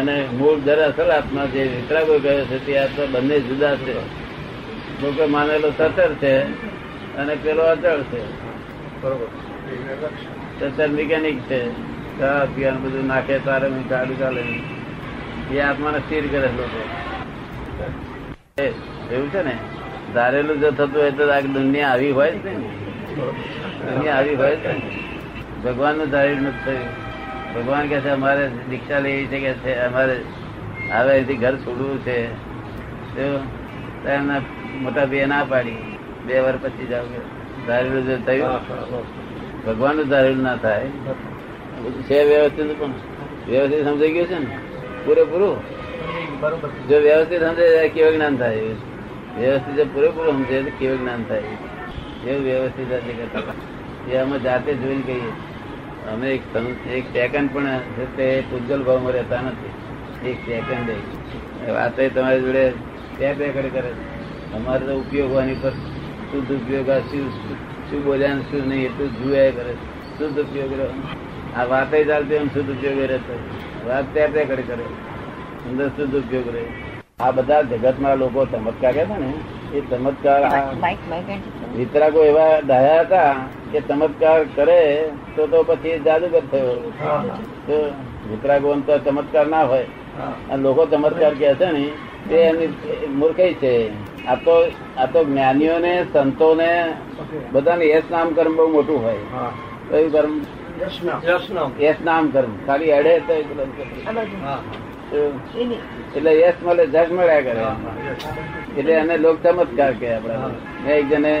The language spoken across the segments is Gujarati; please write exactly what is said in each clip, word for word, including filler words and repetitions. અને મૂળ જરા સલાપમાં જે વિતરાગો ગયો છે તે આ બંને જુદા છે. લોકો માનેલો સતર છે અને પેલો અચળ છે. બરોબર, સતર મિકેનિક છે, ચા પીવાનું બધું નાખે તારે ગાડું ચાલે, એ આત્માને સ્થિર કરે. લોકો એવું છે ને, ધારેલું જો થતું હોય તો આ દુનિયા આવી હોય જ ને, દુનિયા આવી હોય જ ને. ભગવાન નું ધારેલું નથી થયું. ભગવાન કહે છે અમારે દીક્ષા લેવી છે, કે છે અમારે હવે અહીંથી ઘર છોડવું છે. એમના મોટા બે ના પાડી, બે વાર પછી જાવ કે ધારેલું જો થયું, ભગવાન નું ધારેલું ના થાય. છે વ્યવસ્થિત, પણ વ્યવસ્થિત સમજાઈ ગયું છે ને પૂરેપૂરું. જો વ્યવસ્થિત સમજે કેવું જ્ઞાન થાય, વ્યવસ્થિત જો પૂરેપૂરું સમજે તો કેવું જ્ઞાન થાય. એવું વ્યવસ્થિત એ અમે જાતે જોઈને કહીએ. અમે એક સેકન્ડ પણ તે પૂજલ ભાવમાં રહેતા નથી. એક સેકન્ડ વાત તમારી જોડે બે બે કરે છે. અમારે તો ઉપયોગ હોવાની પર શુદ્ધ ઉપયોગ, આ શું શું બોલ્યા શું નહીં એટલું જુએ કરે. શુદ્ધ ઉપયોગ આ વાત ચાલતી એમ શુદ્ધ ઉપયોગ રહેતો, વાત ત્યાં ત્યાં કરે કરે અંદર શુદ્ધ ઉપયોગ રહે. આ બધા જગતના લોકો ચમત્કાર કહેતા ને, એ ચમત્કાર વિતરાગો એવા ડાયા હતા કે ચમત્કાર કરે તો તો પછી જાદુગર થયો. વિતરાગો તો ચમત્કાર ના હોય, અને લોકો ચમત્કાર કહે છે ને તે એમની મૂર્ખાઈ છે. આ તો આ તો જ્ઞાનીઓને સંતોને બધાને યશ નામ કર્મ બહુ મોટું હોય. કયું કર્મ? યશ નામ કર્મ. ખાલી અડે તો એટલે યશ મળે, જશ મળ્યા કરે, એટલે એને લોક ચમત્કાર કહે. આપડા મેં એક જને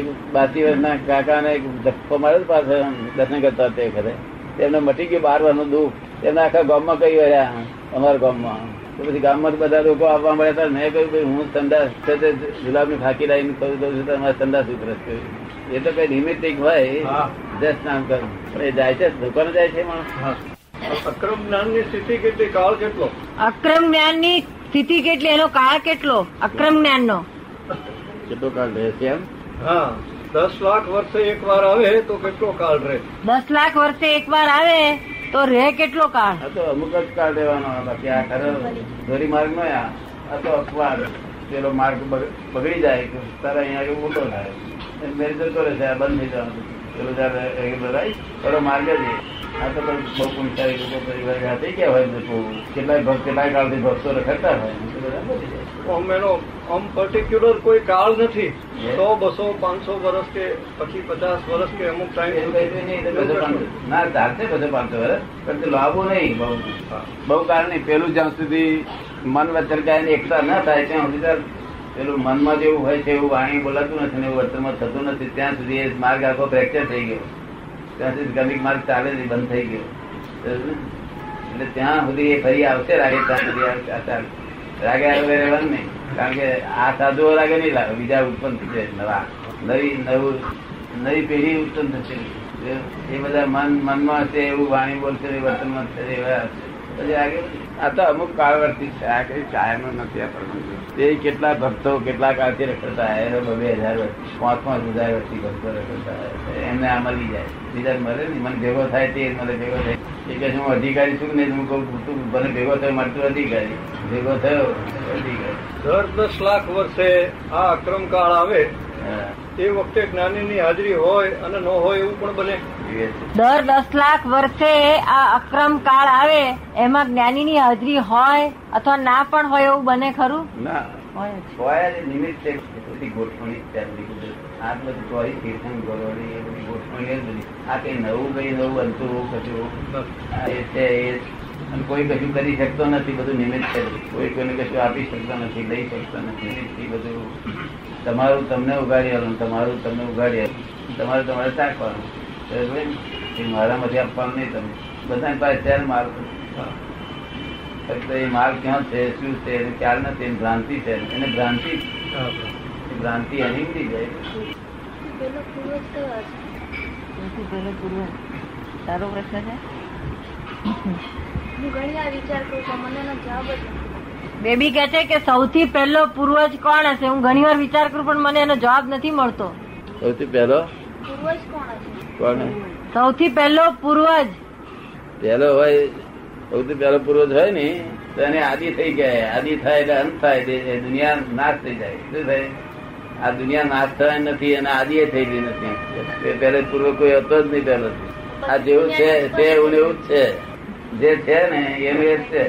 એક બાતી વર્ષના કાકાને એક ધક્કો માર્યો પાસે દર્શન કરતા તે વખતે. તેમને મટી ગયું બાર વર્ષનું દુઃખ. એમને આખા ગામમાં કહી રહ્યા અમારા ગામમાં. તો પછી ગામમાં બધા લોકો આવવા મળ્યા હતા. મેં કહ્યું કે હું સંદાસ ગુલાબની ફાંકી લાવીને કહું દઉં છું તો અમારે સંદાસ ઉતરસ કહ્યું. એ તો કઈ નિમિત્ત હોય, જસ નામ કરું. પણ એ જાય છે, દુકાને જાય છે માણસ. અક્રમ જ્ઞાનની સ્થિતિ કેટલી, કાળ કેટલો? અક્રમ જ્ઞાનની સ્થિતિ કેટલી, એનો કાળ કેટલો? અક્રમ જ્ઞાનનો કેટલો કાળ રહે છે? એમ હા, દસ લાખ વર્ષે એક વાર આવે તો કેટલો કાળ રહે? દસ લાખ વર્ષે એક વાર આવે તો રહે કેટલો કાળ? આ તો અમુક જ કાળ રહેવાનો. બાકી આ ખરો ધોરી માર્ગ નો, આ તો અપવાદ. પેલો માર્ગ બગડી જાય તારા અહીંયા મોટો થાય, મેરેજ કરે છે, આ બંધ થઈ જવાનું. પેલો જયારે પેલો માર્ગ જ આ તો બહુ પંચાયત પરિવાર થઈ ગયા હોય. કેટલાય કેટલાય કાળથી ભક્તો રખડતા હોય. આમ પર્ટિક્યુલર કોઈ કાળ નથી. સો બસો પાંચસો વર્ષ કે પછી પચાસ વર્ષ કે અમુક ટાઈમ ના ચાલશે. બસો પાંચસો વર્ષ લાવો નહીં, બહુ કાળ નહીં. પેલું જ્યાં સુધી મન વચરકાય એકતા ના થાય ત્યાં સુધી પેલું મનમાં જેવું હોય છે એવું વાણી બોલાતું નથી ને એવું વર્તનમાં થતું નથી. ત્યાં સુધી એ માર્ગ આખો ફ્રેક્ચર થઈ ગયો. ત્યાં સુધી ગમિક માર્ગ ચાલે નહીં, બંધ થઈ ગયો. એટલે ત્યાં સુધી એ ફરી આવશે રાગે, ત્યાં સુધી રાગે રહેવાનું નહીં. કારણ કે આ સાધુઓ રાગે નહીં લાગે, બીજા ઉત્પન્ન થશે નવા, નવી નવું નવી પેઢી ઉત્પન્ન થશે. એ બધા મન મનમાં હશે એવું વાણી બોલશે, એ વર્તનમાં થશે એવા પછી આગે. આ તો અમુક કાળવર્તી છે, આ કઈ કાયમ નથી. આપણને એ કેટલા ભક્તો કેટલા કાળથી રખડતા આવ્યા, બે હજાર વર્ષ પાંચ પાંચ હજાર વર્ષથી ભક્તો રખડતા આવ્યા. એમને આ મળી જાય, બીજા મળે નહીં. મને ભેગો થાય તે મને ભેગો થાય એ કે હું અધિકારી છું ને, હું કહું મને ભેગો થયો મળતું અધિકારી ભેગો થયો અધિકારી. દર દસ લાખ વર્ષે આ અક્રમ કાળ આવે એ વખતે જ્ઞાનીની હાજરી હોય અને ન હોય એવું પણ બને. દર દસ લાખ વર્ષે આ અક્રમ કાળ આવે એમાં જ્ઞાનીની હાજરી હોય અથવા ના પણ હોય એવું બને ખરું? ના હોય. નિમિત્ત છે બધી ગોઠવણી, આ બધું કોઈ તીર્થન ગોળવણી, એ બધી ગોઠવણી બધી. આ કઈ નવું કઈ નવું બનતું કશું, કોઈ કશું કરી શકતો નથી. બધું નિમિત્ત છે, કોઈ કોઈને કશું આપી શકતો નથી, લઈ શકતો નથી. બધું તમારું તમને ઉગાડી આવવાનું, તમારું તમને ઉગાડી આવવાનું, તમારું તમારે તાકવાનું. મારા માંથી આપવાનું નહીં. તમે બધા પાસે ત્યારે માલ ફક્ત એ માલ ક્યાં છે શું છે એને ખ્યાલ નથી. ભ્રાંતિ છે, એને ભ્રાંતિ ભ્રાંતિ અહીમતી જાય. સારો પ્રશ્ન છે. બેબી કહે છે કે સૌથી પહેલો પૂર્વજ કોણ હશે? હું ઘણી વાર વિચાર કરું પણ મને એનો જવાબ નથી મળતો. સૌથી પહેલો પૂર્વજ કોણ હશે? સૌથી પહેલો પૂર્વજ પહેલો હોય સૌથી પહેલો પૂર્વજ હોય ને તો એને આદિ થઈ ગયા. આદિ થાય એટલે અંત થાય, દુનિયા નાશ થઈ જાય. શું થાય? આ દુનિયા નાશ થવા નથી અને આદિ થઈ ગઈ નથી. પહેલો પૂર્વ કોઈ હતો જ નહીં. પહેલો આ જેવું છે તે એવું એવું જ છે. જે છે ને એનું એ જ છે.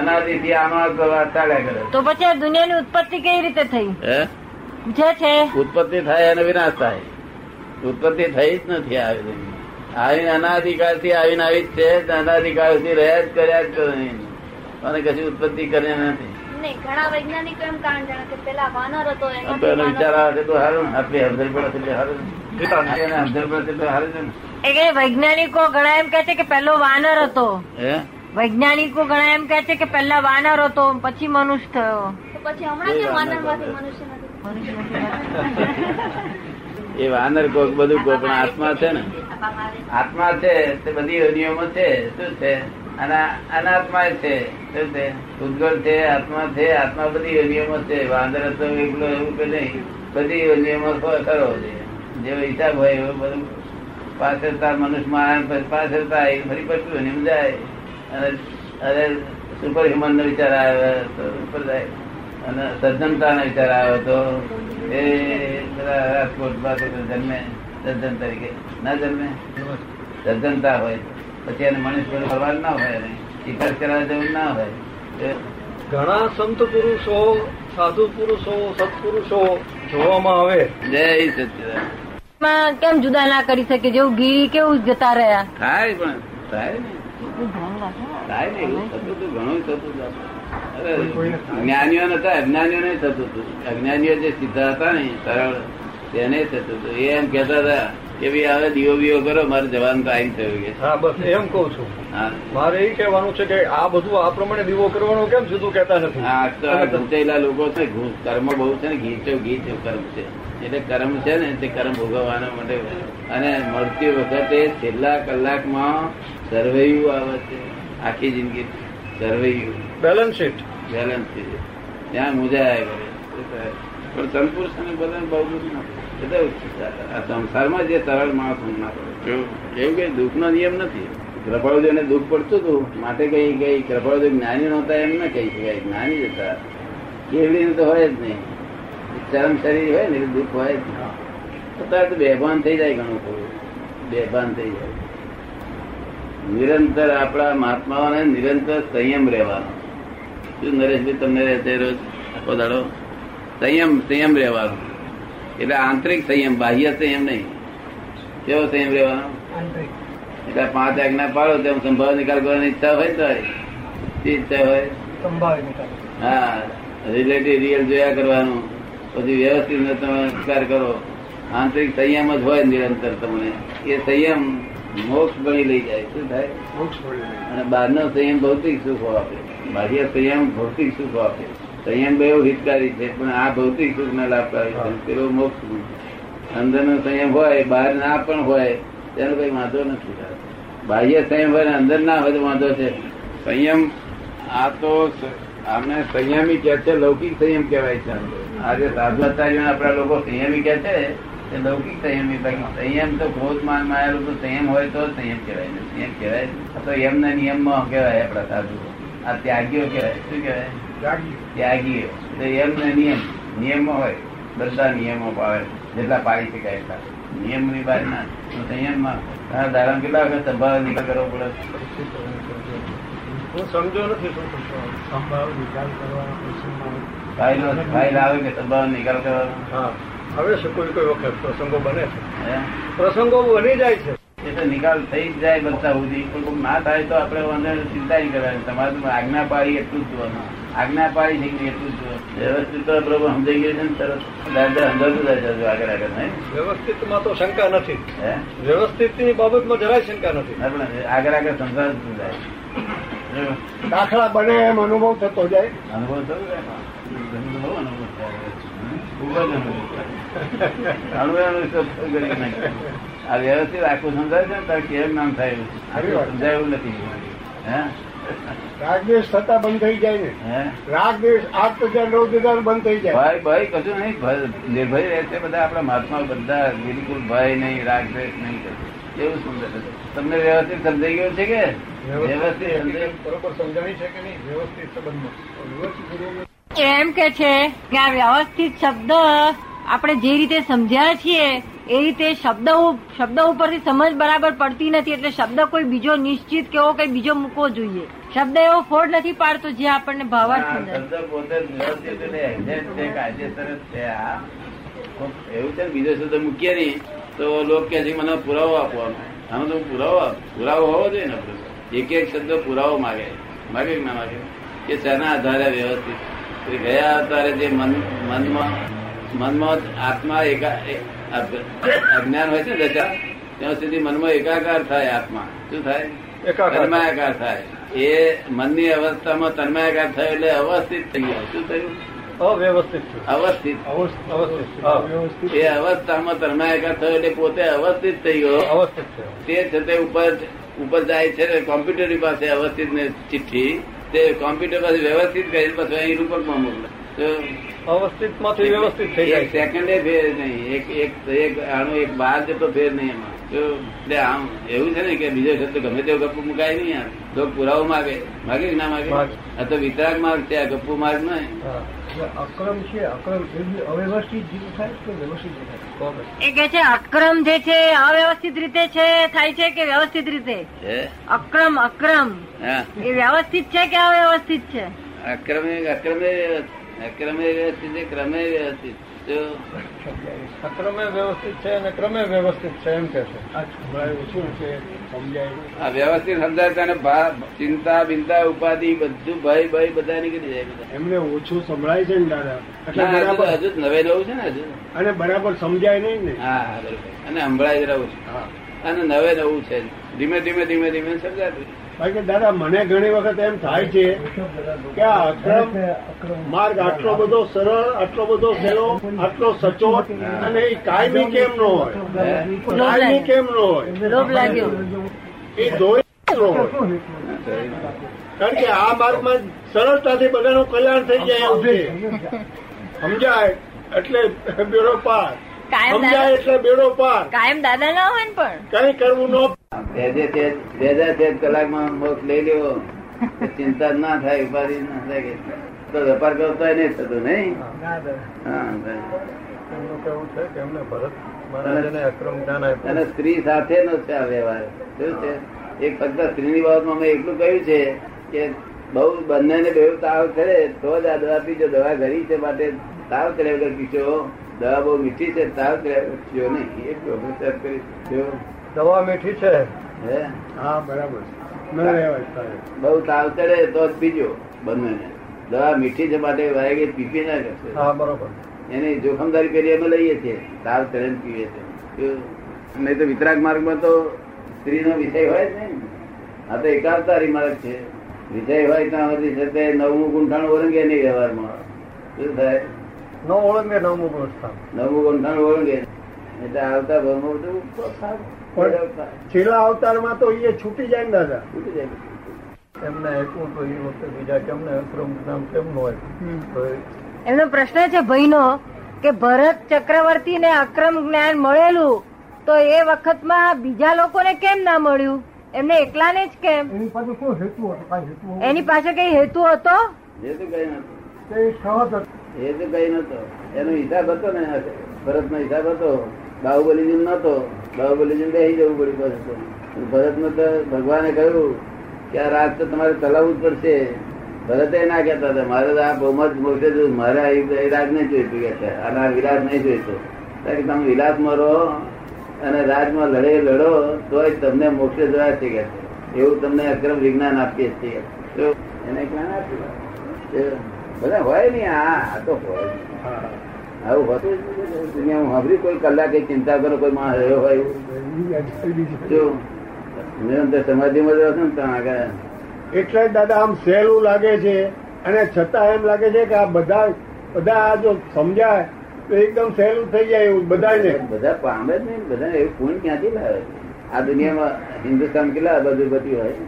અનાદિ થી આમાં ચાલ્યા કરે. તો પછી આ દુનિયાની ઉત્પત્તિ કેવી રીતે થઈ? હે, જે છે ઉત્પત્તિ થાય અને વિનાશ થાય. ઉત્પત્તિ થઈ જ નથી. આવી આવીને અનાધિકાર થી આવીને આવી જ છે. અનાધિકાર થી રહ્યા જ કર્યા જ કરો અને કશું ઉત્પત્તિ કરે નથી. ઘણા વૈજ્ઞાનિકો એમ કારણ જાણે કે પેલા વાનર હતો વૈજ્ઞાનિકો ઘણા એમ કહે છે કે પેલો વાનર હતો. વૈજ્ઞાનિકો ઘણા એમ કહે છે કે પેલા વાનર હતો પછી મનુષ્ય થયો. પછી હમણાં વાનર માંથી મનુષ્ય નથી. એ વાનર કોક બધું કોક આત્મા છે ને. આત્મા છે તે બધી નિયમો છે. શું છે? અનાત્મા છે. શું છે? ઉદગલ છે, આત્મા છે. આત્મા બધી યોનિયમો છે. વાંદર તો એકલો એવું કે નહીં, બધી યોનિયમો ખરો છે. જેવો હિસાબ હોય એવો બધું પાછળતા મનુષ્ય માં પાછળતા ફરી પડતું નિમ જાય. અને અરે સુપર હ્યુમન નો વિચાર આવ્યો તો ઉપર જાય. અને સજ્જનતા નો વિચાર આવ્યો તો એ બધા રાજકોટ બાજુ જન્મે સજ્જન તરીકે ના જન્મે. સજ્જનતા હોય પછી એને મનુષ્ય ભરવાનું ના હોય, શિકાર કરવા જેવું ના હોય. ઘણા સંત પુરુષો, સાધુ પુરુષો, સત્પુરુષો જોવામાં આવે. જય સચિદાન. કેમ જુદા ના કરી શકે? જેવું ગીરી કેવું જતા રહ્યા થાય. પણ થાય ને એવું થતું હતું. ઘણું થતું હતું. જ્ઞાનીઓ નતા, અજ્ઞાનીઓ ને થતું હતું. અજ્ઞાનીઓ જે સીધા હતા ને સરળ તેને થતું હતું. એ એમ કહેતા હતા કે ભાઈ હવે દીવો બીવો કરો, મારે જવાનો ટાઈમ થયો છે. હા, બસ એમ કઉ છું. હા, મારે એ કહેવાનું છે કે આ બધું આ પ્રમાણે દીવો કરવાનો કેમ જુદું કેતા નથી? હા, ઘૂંચાયેલા લોકો છે. કર્મ બહુ છે ને. ઘીચો ઘીચો કર્મ છે. એટલે કર્મ છે ને તે કર્મ ભોગવવાના માટે. અને મળતી વખતે છેલ્લા કલાકમાં સર્વૈયું આવે છે. આખી જિંદગી સર્વૈયું બેલેન્સ શીટ બેલેન્સ શીટ ત્યાં મુજાયા કરે. પણ સંતપુરુષને બધા બહુ બધું સંસારમાં જે સરળ માણસ ના પડે એવું કઈ દુઃખ નો નિયમ નથી. કૃપાળુજી ને દુઃખ પડતું હતું માટે કઈ કઈ કૃપાળુજી જ્ઞાની નહોતા એમ ના કહી શકાય. જ્ઞાની જ હતા. કેવડી તો હોય જ નહીં. ચરમ શરીર હોય ને દુઃખ હોય જ ના. અત્યારે તો બેભાન થઈ જાય. ઘણું થોડું બેભાન થઈ જાય. નિરંતર આપણા મહાત્માઓને નિરંતર સંયમ રહેવાનો. શું નરેશભાઈ તમને રહેશે? રોજ આખો દાડો સંયમ સંયમ રહેવાનો. એટલે આંતરિક સંયમ, બાહ્ય સંયમ નહીં. કેવો સંયમ રહેવાનો? એટલે પાંચ આજ્ઞા પાડો તો સંભાવ નિકાલ કરવાની ઈચ્છા હોય તો ઈચ્છા હોય. હા, રિલેટિવ રિયલ જોયા કરવાનું. પછી વ્યવસ્થિત તમે નિકાલ કરો. આંતરિક સંયમ જ હોય નિરંતર. તમને એ સંયમ મોક્ષ બની લઈ જાય. શું થાય? મોક્ષ બની જાય. અને બહારનો સંયમ ભૌતિક સુખો આપે, બાહ્ય સંયમ ભૌતિક સુખો આપે. સંયમ બહુ હિતકારી છે, પણ આ ભૌતિક સુખ ના લાભકારી છે. પેલો મોક્ષ અંદર નો સંયમ હોય, બહાર ના પણ હોય તેનો કઈ વાંધો નથી. બાહ્ય સંયમ હોય અંદર ના હોય તો વાંધો છે. સંયમ આ તો આમને સંયમી કે છે, લૌકિક સંયમ કહેવાય છે. આજે સાધુચાર્યો આપણા લોકો સંયમી કે છે એ લૌકિક સંયમી. બાકી સંયમ તો ક્રોધ માન માં આવેલું સંયમ હોય તો સંયમ કહેવાય ને. સંયમ કહેવાય તો એમના નિયમમાં કહેવાય. આપણા સાધુ આ ત્યાગીઓ કહેવાય. શું કહેવાય? ત્યાગી. એમના નિયમ નિયમો હોય, બધા નિયમો પાડે જેટલા પાડી શકાય એટલા. નિયમ ની બહાર ના સંયમમાં ધારા કેટલા વખત સંભાવ નિકાલ કરવો પડે? હું સમજો નથી. સંભાવ નિકાલ કરવાનો ફાઇલ આવે કે સંભાવ નિકાલ કરવાનો હવે શું? કોઈ કોઈ વખત પ્રસંગો બને છે, પ્રસંગો બની જાય છે. એ તો નિકાલ થઈ જ જાય બધા સુધી. પણ ના થાય તો આપણે ચિંતા નહીં કરવાની. તમારે આજ્ઞા પાડી એટલું જ જોવાનું. આજ્ઞા પાડી થઈ એટલું જ વ્યવસ્થિત પ્રભુ સમજાઈ ગયો છે ને. સરસ. આગળ આગળ વ્યવસ્થિત માં તો શંકા નથી. વ્યવસ્થિત ની બાબતમાં જરાય શંકા નથી. આગળ આગળ સમજાતું જાય. દાખલા બને એમ અનુભવ થતો જાય. અનુભવ થતો જાય. બહુ અનુભવ થાય. આ વ્યવસ્થિત આખું સમજાય છે ને તારે કેમ નામ થાય? સમજાયું નથી. રાગદેશ થતા બંધ થઈ જાય ને. રાગદેશ આત્મજ્ઞાન રોજગાર બંધ થઈ જાય. ભાઈ ભાઈ કશું નહીં. નિર્ભય રહેશે બધા આપણા મહાત્મા. બધા બિલકુલ ભય નહીં, રાગદેશ નહીં. એવું સુંદર છે. તમને વ્યવસ્થિત સમજાઈ ગયું છે કે વ્યવસ્થિત બરોબર સમજાવી છે કે નહીં? વ્યવસ્થિત સંબંધમાં એમ કે છે કે આ વ્યવસ્થિત શબ્દ આપણે જે રીતે સમજ્યા છીએ એ રીતે શબ્દ શબ્દ ઉપરથી સમજ બરાબર પડતી નથી, એટલે શબ્દ કોઈ બીજો નિશ્ચિત કે એવો કઈ બીજો મૂકવો જોઈએ. શબ્દ એવો ફોડ નથી પાડતો જે આપણને ભાવાર્થ શબ્દ પોતે વ્યવસ્થિત એટલે કાયદેસર જ છે. આ એવું છે, બીજો શબ્દ મૂકીએ નહીં તો લોકો કે મને પુરાવો આપવાનો. આનો તો પુરાવો પુરાવો હોવો જોઈએ ને. એક એક શબ્દ પુરાવો માગે માગે ના માગે કે તેના આધારે વ્યવસ્થિત ગયા આધારે જે મન મનમાં મનમાં આત્મા એકા અજ્ઞાન હોય છે દશા ત્યાં સુધી મનમાં એકાકાર થાય. આત્મા શું થાય? તન્માયાકાર થાય. એ મનની અવસ્થામાં તન્માયાકાર થયો એટલે અવસ્થિત થઈ ગયો. શું થયું? અવ્યવસ્થિત. અવસ્થિત અવસ્થિત એ અવસ્થામાં તન્માયાકાર થયો એટલે પોતે અવસ્થિત થઈ ગયો. અવસ્થિત તે છતાં ઉપર ઉપર જાય છે કોમ્પ્યુટર પાસે. અવસ્થિત ને ચિઠ્ઠી તે કોમ્પ્યુટર પાસે વ્યવસ્થિત કરી પછી અહીં રૂપકમાં મોકલે. અવસ્થિત માંથી વ્યવસ્થિત થઈ જાય. સેકન્ડ એ ફેર નહીં, આનો એક બાર જેટલો ફેર નહીં એમાં. એટલે આમ એવું છે ને કે બીજો શબ્દ ગમે તેવો ગપ્પુ મુકાય નહીં. આ પુરાવો માગે માગે ના માગે. આ તો વિતરાગ માર્ગ છે, આ ગપ્પુ માર્ગ નહીં. અક્રમ છે, અક્રમ અવ્યવસ્થિત રીતે થાય કે વ્યવસ્થિત રીતે થાય? એ કે છે અક્રમ જે છે અવ્યવસ્થિત રીતે છે થાય છે કે વ્યવસ્થિત રીતે? અક્રમ અક્રમ એ વ્યવસ્થિત છે કે અવ્યવસ્થિત છે? અક્રમે અક્રમે ક્રમે વ્યવસ્થિત છે, ક્રમે વ્યવસ્થિત અક્રમે વ્યવસ્થિત છે અને ક્રમે વ્યવસ્થિત છે એમ કે છે. આ વ્યવસ્થિત સમજાય તને ચિંતા બિંતા ઉપાધિ બધું ભય ભય બધા નીકળી જાય. બધા એમને ઓછું સંભળાય છે ને દાદા. હજુ નવે નવું છે ને હજુ, અને બરાબર સમજાય નહીં ને. હા બરોબર, અને સંભળાય જ રહું છું અને નવે નવું છે. ધીમે ધીમે ધીમે ધીમે સમજાતું. બાકી દાદા મને ઘણી વખત એમ થાય છે કે આ અક્રમ માર્ગ આટલો બધો સરળ, આટલો બધો સહેલો, આટલો સચોટ, અને એ કાયમી કેમ ન હોય? કાયમી કેમ ન હોય? એ જોઈ ન હોય. કારણ કે આ માર્ગમાં સરળતાથી બધાનું કલ્યાણ થઈ જાય એવું છે. સમજાય એટલે બેડો પાર, સમજાય એટલે બેડો પાર. કાયમ દાદા ના હોય ને, પણ કઈ કરવું ન. બે હજાર તેર કલાકમાં મોક્ષ લઈ લેવો, ચિંતા ના થાય, ઉપાધિ ના થાય. તો વેપાર કરતા નહીં થતો નહીં. અને સ્ત્રી સાથે નો છે આ વ્યવહાર. શું છે? એક ફક્ત સ્ત્રીની બાબતમાં અમે એટલું કહ્યું છે કે બહુ બંનેને બે તાવ કરે તો જ આ દવા પીજો. દવા ઘરી છે માટે તાવ કરે વગર પીશો. દવા બહુ મીઠી છે, તાવ કરે પીશો નહીં. એક વખત કરી દવા મીઠી છે. હા બરાબર. બઉ તાવ ચડે તો જ પીજો. બંને દવા મીઠી છે માટે વાગે પીપી ના કરશે. હા બરોબર. એની જોખમદારી પેલી અમે લઈએ છીએ. તાવ ચડે પીએ છે. નહીં તો વિતરાગ માર્ગમાં તો સ્ત્રીનો વિષય હોય જ નહીં. આ તો એકાવતારી માર્ગ છે. વિષય હોય ત્યાં સુધી છે તે નવમું ગુંઠાણ ઓળંગે નહીં વ્યવહારમાં. શું થાય? ન ઓળંગે નવમું ગુંઠાણ. નવમું ગુંઠાણ ઓળંગે એટલે આવતા ભાવમાં બધું. છેલ્લા અવતારમાં તો એ છૂટી જાય ને દાદા. છૂટી જાય. એમને આપ્યું તો એ વખતે બીજા કેમને અક્રમ નામ કેમનું હોય? એમનો પ્રશ્ન છે ભાઈનો કે ભરત ચક્રવર્તી ને અક્રમ જ્ઞાન મળેલું તો એ વખતમાં બીજા લોકોને કેમ ના મળ્યું? એમને એકલાને જ કેમ? એની પાસે શું હેતુ હતો? એની પાસે કઈ હેતુ હતો? હેતુ કઈ નતો. હેતુ કઈ નતો. એનો હિસાબ હતો ને, ભરત નો હિસાબ હતો. બાહુબલીજી નતો. બાહુબલીજી બેસી જવું પડ્યું. પછી ભરતને તો ભગવાને કહ્યું કે આ રાત તો તમારે ચલાવવું જ પડશે. ભરતે ના કહેતા હતા મારે આ બહુમત મોટે જોયું, મારે આ વિરાજ નહીં જોઈતું કે આના વિરાજ નહીં જોઈતો. કારણ કે તમે વિલાસમાં રહો અને રાજમાં લડે લડો તોય તમને મોક્ષે જોયા છે કે એવું તમને અક્રમ વિજ્ઞાન આપીએ છીએ. એને જ્ઞાન આપ્યું બધા હોય ને. આ તો હોય આવું હોતું દુનિયામાં. સાંભળ્યું કોઈ કલાકે ચિંતા કરો કોઈ માણસ રહ્યો હોય? જો નિરંતર સમાધિમાં રહ્યો છે ને ત્યાં આગળ. એટલે જ દાદા આમ સહેલું લાગે છે, અને છતાં એમ લાગે છે કે આ બધા બધા આ જો સમજાય તો એકદમ સહેલું થઈ જાય એવું. બધાને બધા પામે જ નહીં. બધા એવું પુણ્ય ક્યાંથી લાવે? આ દુનિયામાં હિન્દુસ્તાન કેટલા બધું બધી હોય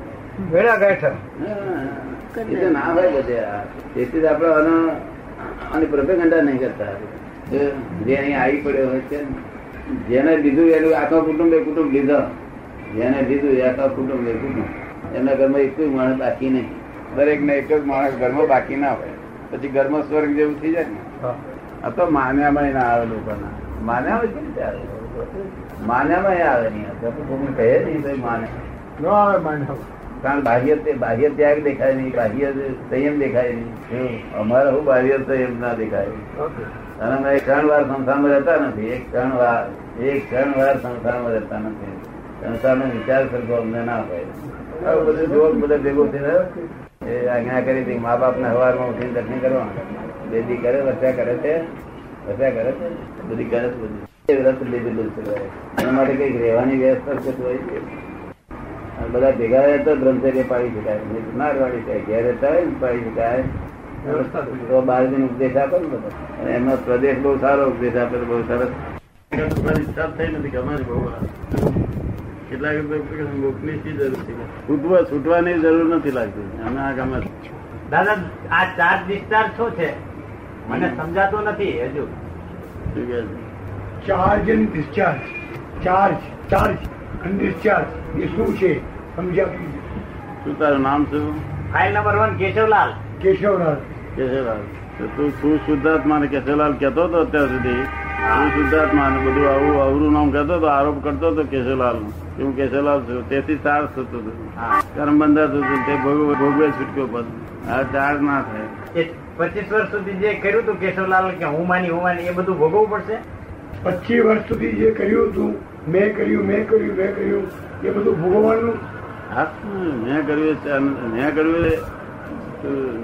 વેરા ગાંઠા એ તો ના હોય બધા. તેથી આપણે આનો અને પ્રપેગંડા નહીં કરતા. જે અહીં આવી પડ્યો હોય છે જેને લીધું એનું આખા કુટુંબે કુટુંબ લીધા જેને લીધું આખા કુટુંબ ને કુટુંબ એના ઘરમાં એક માણસ બાકી નહીં. દરેક ને એક જ માણસ ઘરમાં બાકી ના હોય પછી ઘરમાં સ્વર્ગ જેવું થઈ જાય ને. આ તો માન્યામાં ના આવે, લોકોના માન્યા હોય કેવી રીતે આવે? માન્યામાં આવે નહીં, કહે નહીં માને ન આવે માન્યા. કારણ બાહ્ય બાહ્ય ત્યાગ દેખાય નહીં, બાહ્ય સંયમ દેખાય નહીં. અમારા હું બાહ્ય સંયમ ના દેખાય. અને અમે ત્રણ વાર સંસારમાં રહેતા નથી, એક ત્રણ વાર એક ત્રણ વાર સંસારમાં રહેતા નથી. સંસારનો વિચાર સરખો અમને ના હોય. બધું જોર બધા ભેગો થઈને એ આજ્ઞા કરી હતી મા બાપને હવારમાં ઉઠીને દર્શન કરવા. બેદી કરે વસ્યા કરે છે વસ્યા કરે છે બધી કરે છે બધી રસ લીધેલું છે. એના માટે કઈક રહેવાની વ્યવસ્થા થતું હોય છે. બધા ભેગા રહે તો બ્રહ્મચર્ય પાડી શકાય, ના પાડી શકાય. ઘેર રહેતા હોય ને પાડી શકાય. તો બાર દિન ઉપદેશ આપે ને બધા, અને એમનો પ્રદેશ બહુ સારો ઉપદેશ આપે તો બહુ સરસ. છૂટવા છૂટવાની જરૂર નથી લાગતી. અમે આ ગામ દાદા આ ચાર વિસ્તાર શું છે મને સમજાતો નથી હજુ. ચાર્જ અને ડિસ્ચાર્જ, ચાર્જ ચાર્જ અને ડિસ્ચાર્જ એ શું છે સમજાવ્યું? શું તારું નામ શું? File number one Keshavlal. Keshavlal Keshavlal તું શું શુદ્ધાત્માને કેશવલાલ કહેતો હતો અત્યાર સુધી. તું શુદ્ધાત્માને બધું આવું અવરું નામ કહેતો હતો, આરોપ કરતો હતો કેશવલાલ નો. હું કેશવલાલ છું તેથી ચાર્જ થતો હતો, કર્મ બંધાતું હતું, તે ભોગવે છૂટક્યો પદ. આ ચાર્જ ના થાય. પચીસ વર્ષ સુધી જે કર્યું હતું કેશવલાલ કે હું માની હું માની એ બધું ભોગવવું પડશે? પચીસ વર્ષ સુધી જે કર્યું હતું મેં કર્યું મેં કર્યું મેં કર્યું એ બધું ભોગવવાનું. હા મેં કર્યું મેં કર્યું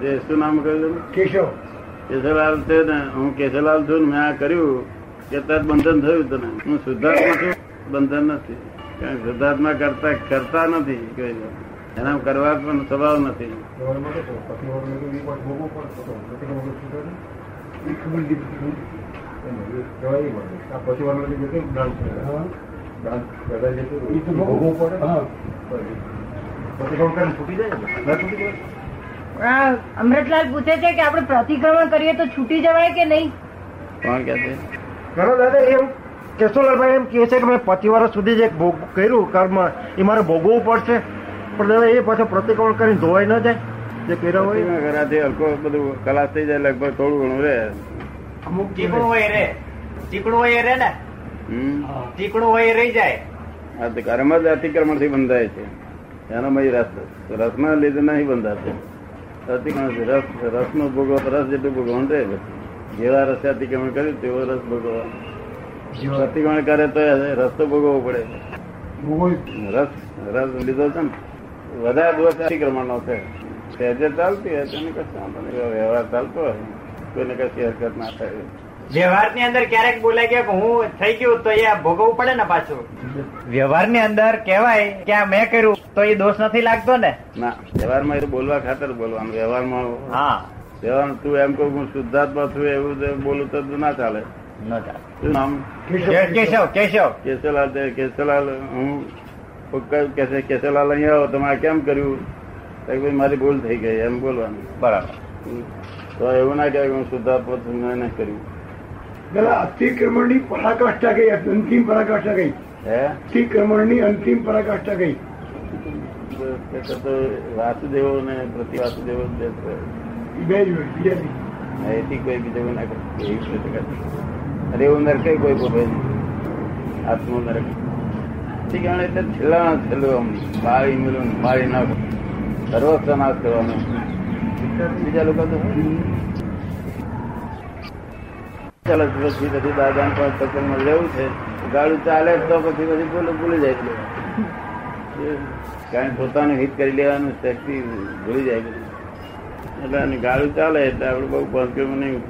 જે શું નામ કર્યું કેશવ કેશવલાલ છે ને. હું કેશવલાલ છું ને મેં આ કર્યું કે તરત બંધન થયું. તને હું શુદ્ધાત્મા છું, બંધન નથી. કારણ કે શુદ્ધાત્મા કરતા કરતા નથી, એના કરવા પણ સ્વભાવ નથી. અમૃતલાલ પૂછે છે કે આપણે પ્રતિક્રમણ કરીએ તો છૂટી જવાય કે નહીં? કોણ કે છે? ઘણો દાદા એમ કેશવલાલભાઈ એમ કે છે કે મેં પચીસ વર્ષ સુધી જે ભોગ કર્યું કર્મ એ મારે ભોગવવું પડશે, પણ દાદા એ પાછું પ્રતિક્રમણ કરીને ધોવાઈ ન જાય જે કર્યા હોય. ઘરાથી હલકો બધું ખલાસ થઈ જાય, લગભગ થોડું ઘણું રે. અમુક ચીકણું હોય રે ચીકણું હોય રે ને ચીકણું હોય રહી જાય. આ તો કર્મ જ અતિક્રમણ થી બંધાય છે. એનો રસ રસ ના લીધે નહીં બંધાશે. અતિક્રમણ રસ રસ નો ભોગવ રસ જેટલું ભોગવણ રહે. જેવા રસે અતિક્રમણ કર્યું તેવો રસ ભોગવવા. અતિક્રમણ કરે તો રસ તો ભોગવવો પડે. રસ રસ લીધો છે ને વધારે દિવસ અતિક્રમણ નો છે. સહેજે ચાલતી હોય તેને કશું વ્યવહાર ચાલતો હોય કોઈને કશી હરકત ના થાય. વ્યવહાર ની અંદર ક્યારેક બોલાય કે હું થઈ ગયું તો એ ભોગવવું પડે ને પાછું. વ્યવહાર ની અંદર કહેવાય કે આ મેં કર્યું તો એ દોષ નથી લાગતો ને. ના, વ્યવહારમાં એ બોલવા ખાતર બોલવાનું. વ્યવહારમાં હા વ્યવહાર તું એમ કહું હું શુદ્ધાત્મા છું એવું બોલું તો ના ચાલે ના ચાલે. શું નામ? કેશવ. કેશવ કેશવલાલ કેશવલાલ હું કે કેશવલાલ અહીંયા આવો તમારે કેમ કર્યું? મારી ભૂલ થઈ ગઈ એમ બોલવાનું બરાબર. તો એવું ના કહેવાય હું શુદ્ધાત્મા છું મેં કર્યું. અતિક્રમણ ની પરાકાષ્ઠા ગઈ, અંતિમ પરાકાષ્ઠા ગઈ. અતિક્રમણ ની અંતિમ પરાકાષ્ઠા ગઈ. વાસુદેવો ને પ્રતિ વાસુદેવો બે જ હોય, બીજા નહીં. એથી કોઈ બીજા ના કરે. અરે એવું નરકે કોઈ બોલે આત્મો નરક. અતિક્રમણ એટલે છેલ્લા છેલ્લું માળી મેળવું માળી ના સર્વસ્વ નાશ કરવાનો. બીજા લોકો તો ચાલે પછી પછી દાદા ને પણ લેવું છે ગાડું ચાલે તો પછી પછી ભૂલી જાય છે. કારણ પોતાનું હિત કરી લેવાનું શક્તિ ભૂલી જાય એટલે ગાડું ચાલે એટલે આપડે બહુ પહોંચ્યું નહીં.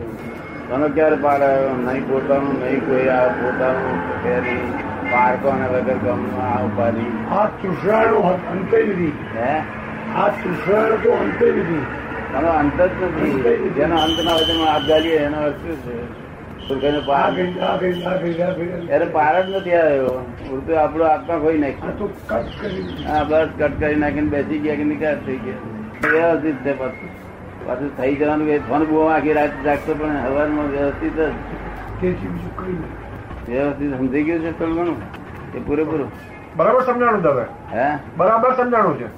તને ક્યારે પાર આવ્યો? નહીં પોતાનું નહીં કોઈ આ પોતાનું પારકો અને વગર ગમનું આ ઉપાધિ. આ તૃષાણો અંતે લીધી. હે આ તૃષાણો તો અંતે લીધી. આનો અંત જ નથી. જેનો અંત ના હોય તેમાં આપ ગાડીએ એનો અર્થ છે પાર જ નથી આવ્યો. ઉડતું આપડો આત્મા ખોઈ નાખ્યો. હા બસ કટ કરી નાખીને બેસી ગયા કે નિકાલ થઈ ગયા. વ્યવસ્થિત છે પાછું પાછું થઈ જવાનું. ફોન બહુ આખી રાત જાગતો પણ હવારમાં વ્યવસ્થિત જ. વ્યવસ્થિત સમજાઈ ગયું છે થોડું ઘણું કે પૂરેપૂરું? બરાબર સમજાણું તમે? હે બરાબર સમજાણું છે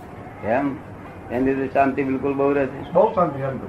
એમ. એની શાંતિ બિલકુલ બહુ રહેશે, બહુ શાંતિ.